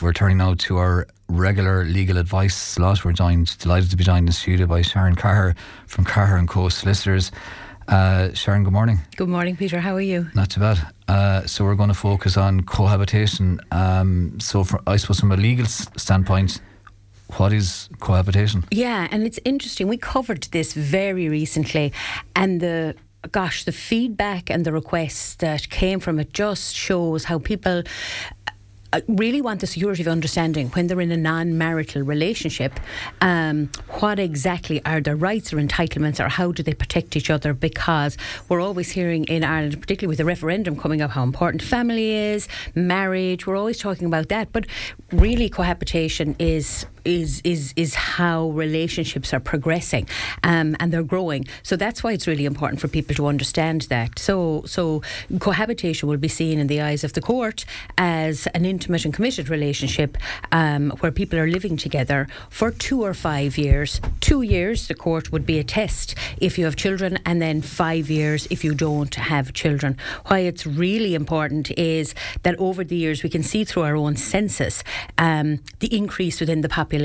We're turning now to our regular legal advice slot. We're delighted to be joined in the studio by Sharon Cahir from Cahir & Co Solicitors. Sharon, good morning. Good morning, Peter. How are you? Not too bad. So we're going to focus on cohabitation. So from a legal standpoint, what is cohabitation? Yeah, and it's interesting. We covered this very recently, and the feedback and the requests that came from it just shows how people really want the security of understanding when they're in a non-marital relationship, what exactly are their rights or entitlements, or how do they protect each other, because we're always hearing in Ireland, particularly with the referendum coming up, how important family is, marriage. We're always talking about that, but really cohabitation is how relationships are progressing, and they're growing. So that's why it's really important for people to understand that. So cohabitation will be seen in the eyes of the court as an intimate and committed relationship, where people are living together for 2 or 5 years. 2 years, the court would be a test if you have children, and then 5 years if you don't have children. Why it's really important is that over the years we can see through our own census the increase within the population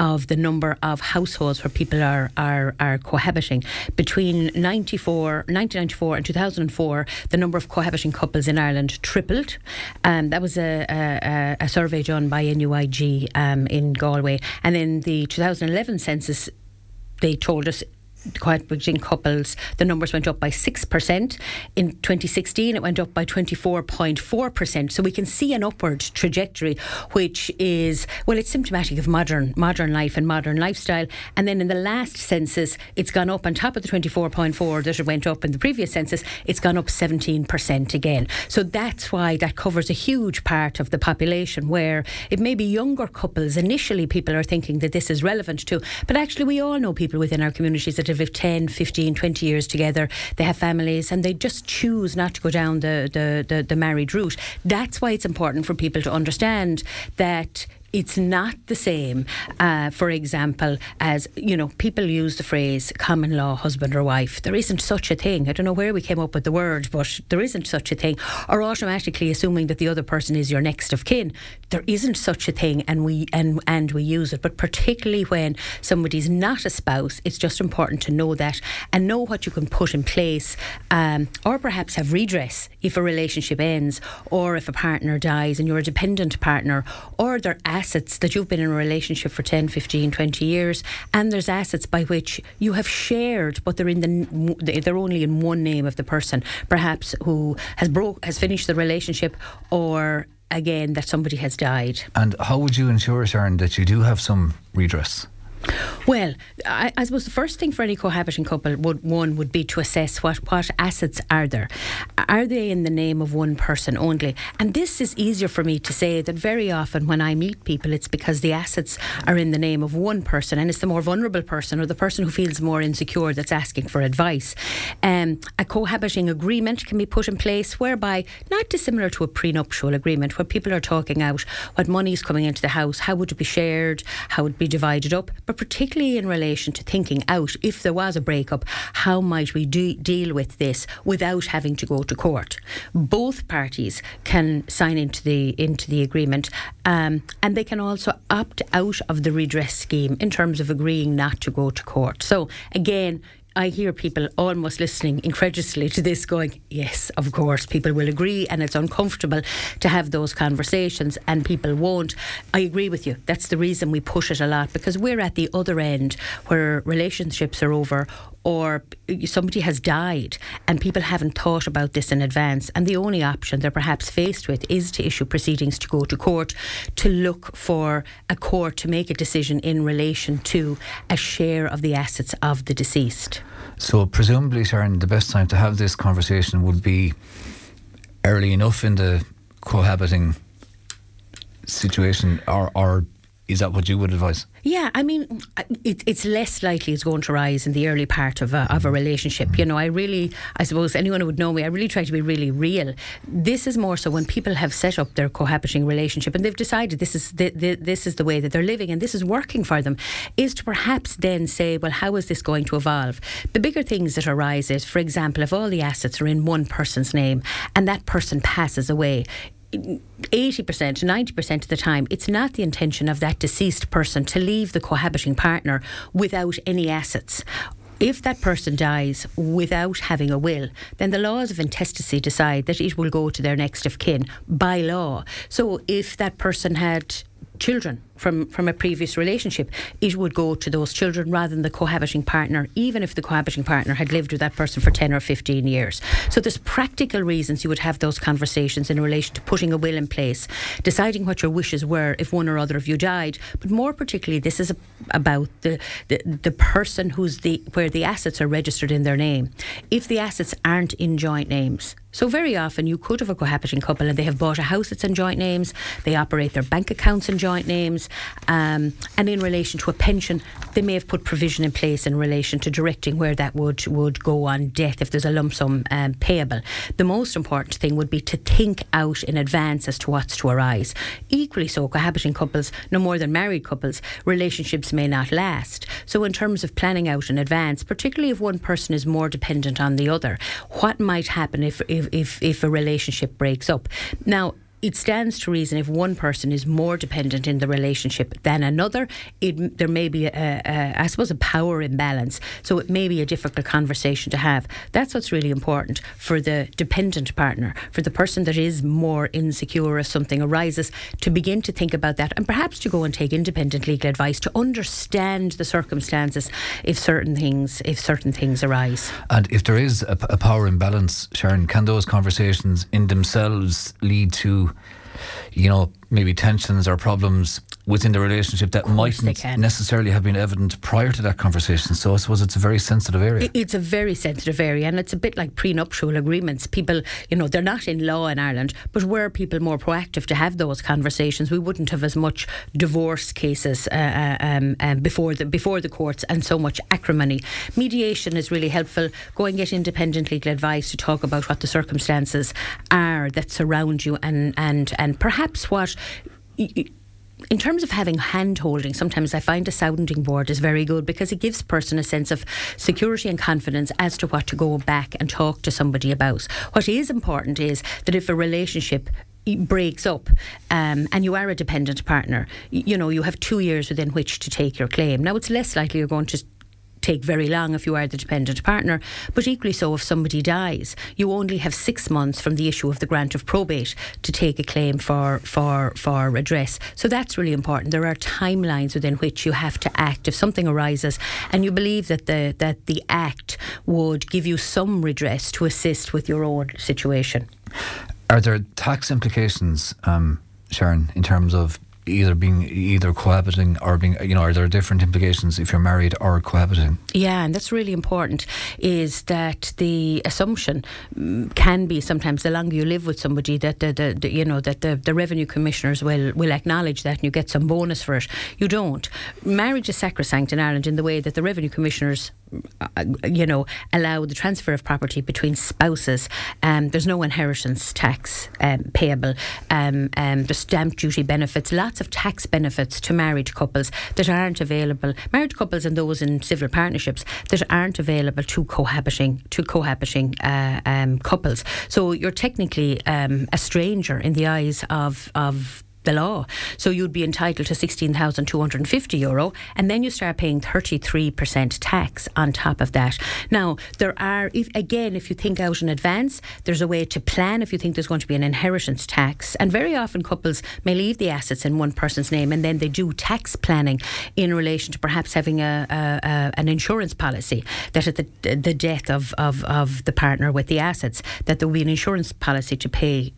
of the number of households where people are cohabiting. Between 1994 and 2004, the number of cohabiting couples in Ireland tripled. That was a survey done by NUIG in Galway. And in the 2011 census, they told us cohabiting couples, the numbers went up by 6%. In 2016, it went up by 24.4%. So we can see an upward trajectory, which is, well, it's symptomatic of modern life and modern lifestyle. And then in the last census, it's gone up on top of the 24.4 that it went up in the previous census. It's gone up 17% again. So that's why that covers a huge part of the population, where it may be younger couples initially people are thinking that this is relevant to, but actually we all know people within our communities that live 10, 15, 20 years together, they have families, and they just choose not to go down the married route. That's why it's important for people to understand that it's not the same, for example, as, you know, people use the phrase common law husband or wife. There isn't such a thing. I don't know where we came up with the word, but there isn't such a thing. Or automatically assuming that the other person is your next of kin. There isn't such a thing, and we use it. But particularly when somebody's not a spouse, it's just important to know that and know what you can put in place, or perhaps have redress if a relationship ends, or if a partner dies and you're a dependent partner, or they're assets that you've been in a relationship for 10, 15, 20 years, and there's assets by which you have shared, but they're only in one name of the person, perhaps who has finished the relationship, or again that somebody has died. And how would you ensure, Sharon, that you do have some redress? Well, I suppose the first thing for any cohabiting couple would be to assess what assets are there. Are they in the name of one person only? And this is easier for me to say that very often when I meet people, it's because the assets are in the name of one person, and it's the more vulnerable person or the person who feels more insecure that's asking for advice. A cohabiting agreement can be put in place, whereby, not dissimilar to a prenuptial agreement, where people are talking out what money is coming into the house, how would it be shared, how would it be divided up, but particularly in relation to thinking out, if there was a breakup, how might we deal with this without having to go to court. Both parties can sign into the agreement, and they can also opt out of the redress scheme in terms of agreeing not to go to court. So again, I hear people almost listening incredulously to this going, yes, of course, people will agree, and it's uncomfortable to have those conversations, and people won't. I agree with you. That's the reason we push it a lot, because we're at the other end where relationships are over, or somebody has died, and people haven't thought about this in advance, and the only option they're perhaps faced with is to issue proceedings, to go to court, to look for a court to make a decision in relation to a share of the assets of the deceased. So presumably, Sharon, the best time to have this conversation would be early enough in the cohabiting situation, or is that what you would advise? Yeah, I mean, it's less likely it's going to rise in the early part of a relationship. You know, I suppose anyone who would know me, I really try to be really real. This is more so when people have set up their cohabiting relationship and they've decided this is the way that they're living and this is working for them, is to perhaps then say, well, how is this going to evolve? The bigger things that arise is, for example, if all the assets are in one person's name and that person passes away, 80%, 90% of the time, it's not the intention of that deceased person to leave the cohabiting partner without any assets. If that person dies without having a will, then the laws of intestacy decide that it will go to their next of kin by law. So if that person had children from a previous relationship, it would go to those children rather than the cohabiting partner, even if the cohabiting partner had lived with that person for 10 or 15 years. So there's practical reasons you would have those conversations in relation to putting a will in place, deciding what your wishes were if one or other of you died, but more particularly this is about the person where the assets are registered in their name. If the assets aren't in joint names, so very often you could have a cohabiting couple and they have bought a house that's in joint names, they operate their bank accounts in joint names, and in relation to a pension, they may have put provision in place in relation to directing where that would go on death if there's a lump sum payable. The most important thing would be to think out in advance as to what's to arise. Equally so, cohabiting couples, no more than married couples, relationships may not last. So in terms of planning out in advance, particularly if one person is more dependent on the other, what might happen if a relationship breaks up? Now, it stands to reason if one person is more dependent in the relationship than another, there may be, a power imbalance. So it may be a difficult conversation to have. That's what's really important for the dependent partner, for the person that is more insecure if something arises, to begin to think about that and perhaps to go and take independent legal advice to understand the circumstances if certain things arise. And if there is a power imbalance, Sharon, can those conversations in themselves lead to maybe tensions or problems within the relationship that mightn't necessarily have been evident prior to that conversation? So I suppose it's a very sensitive area. It's a very sensitive area, and it's a bit like prenuptial agreements. People, they're not in law in Ireland, but were people more proactive to have those conversations, we wouldn't have as much divorce cases before the courts and so much acrimony. Mediation is really helpful. Go and get independent legal advice to talk about what the circumstances are that surround you and perhaps what... In terms of having hand-holding, sometimes I find a sounding board is very good because it gives a person a sense of security and confidence as to what to go back and talk to somebody about. What is important is that if a relationship breaks up and you are a dependent partner, you have 2 years within which to take your claim. Now, it's less likely you're going to take very long if you are the dependent partner, but equally so if somebody dies, you only have 6 months from the issue of the grant of probate to take a claim for redress. So that's really important. There are timelines within which you have to act if something arises and you believe that the act would give you some redress to assist with your own situation. Are there tax implications, Sharon, in terms of either cohabiting or being, are there different implications if you're married or cohabiting? Yeah, and that's really important, is that the assumption can be sometimes the longer you live with somebody that the revenue commissioners will acknowledge that and you get some bonus for it. You don't. Marriage is sacrosanct in Ireland in the way that the revenue commissioners allow the transfer of property between spouses. There's no inheritance tax payable. There's stamp duty benefits, lots of tax benefits to married couples that aren't available. Married couples and those in civil partnerships that aren't available to cohabiting couples. So you're technically a stranger in the eyes of the law. So you'd be entitled to €16,250 and then you start paying 33% tax on top of that. Now, there are, if you think out in advance, there's a way to plan if you think there's going to be an inheritance tax. And very often couples may leave the assets in one person's name and then they do tax planning in relation to perhaps having an insurance policy that at the death of the partner with the assets, that there will be an insurance policy to pay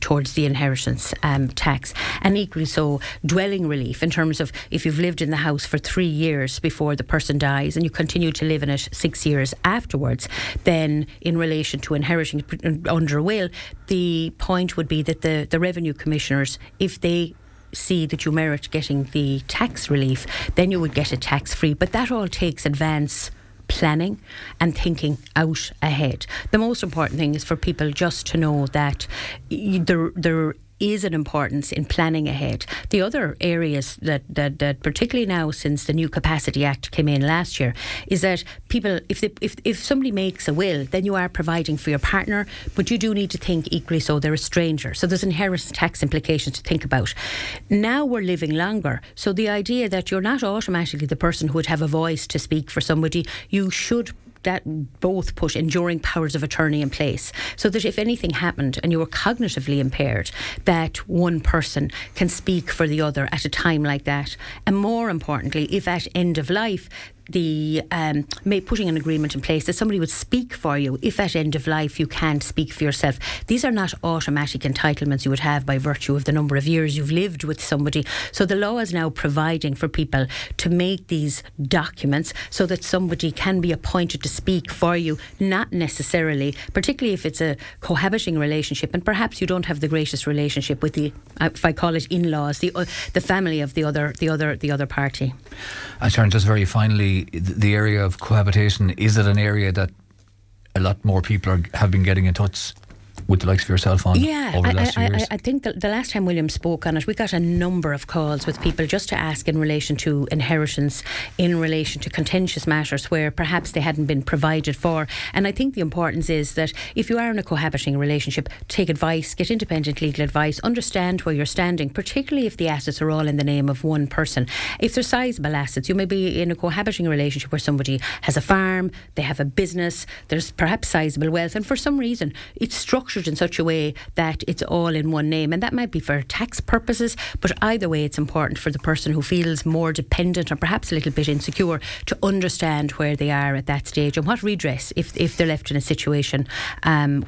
towards the inheritance tax. And equally so, dwelling relief in terms of if you've lived in the house for 3 years before the person dies and you continue to live in it 6 years afterwards, then in relation to inheriting under a will, the point would be that the revenue commissioners, if they see that you merit getting the tax relief, then you would get it tax-free. But that all takes advance planning and thinking out ahead. The most important thing is for people just to know that there is an importance in planning ahead. The other areas that particularly now since the new Capacity Act came in last year, is that people, if somebody makes a will, then you are providing for your partner, but you do need to think equally so they're a stranger. So there's inheritance tax implications to think about. Now we're living longer, so the idea that you're not automatically the person who would have a voice to speak for somebody, you should that both put enduring powers of attorney in place, so that if anything happened and you were cognitively impaired, that one person can speak for the other at a time like that. And more importantly, if at end of life, putting an agreement in place that somebody would speak for you if at end of life you can't speak for yourself. These are not automatic entitlements you would have by virtue of the number of years you've lived with somebody. So the law is now providing for people to make these documents so that somebody can be appointed to speak for you, not necessarily, particularly if it's a cohabiting relationship and perhaps you don't have the greatest relationship with the, if I call it in-laws, the family of the other party. Sharon, just very finally, the area of cohabitation, is it an area that a lot more people have been getting in touch with the likes of yourself on over the last few years? I think the last time William spoke on it, we got a number of calls with people just to ask in relation to inheritance, in relation to contentious matters where perhaps they hadn't been provided for. And I think the importance is that if you are in a cohabiting relationship, take advice, get independent legal advice, understand where you're standing, particularly if the assets are all in the name of one person. If they're sizable assets, you may be in a cohabiting relationship where somebody has a farm, they have a business, there's perhaps sizable wealth, and for some reason it's structured in such a way that it's all in one name, and that might be for tax purposes, but either way it's important for the person who feels more dependent or perhaps a little bit insecure to understand where they are at that stage and what redress if they're left in a situation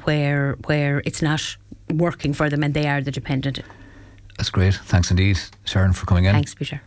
where it's not working for them and they are the dependent. That's great. Thanks indeed, Sharon, for coming in. Thanks, Peter.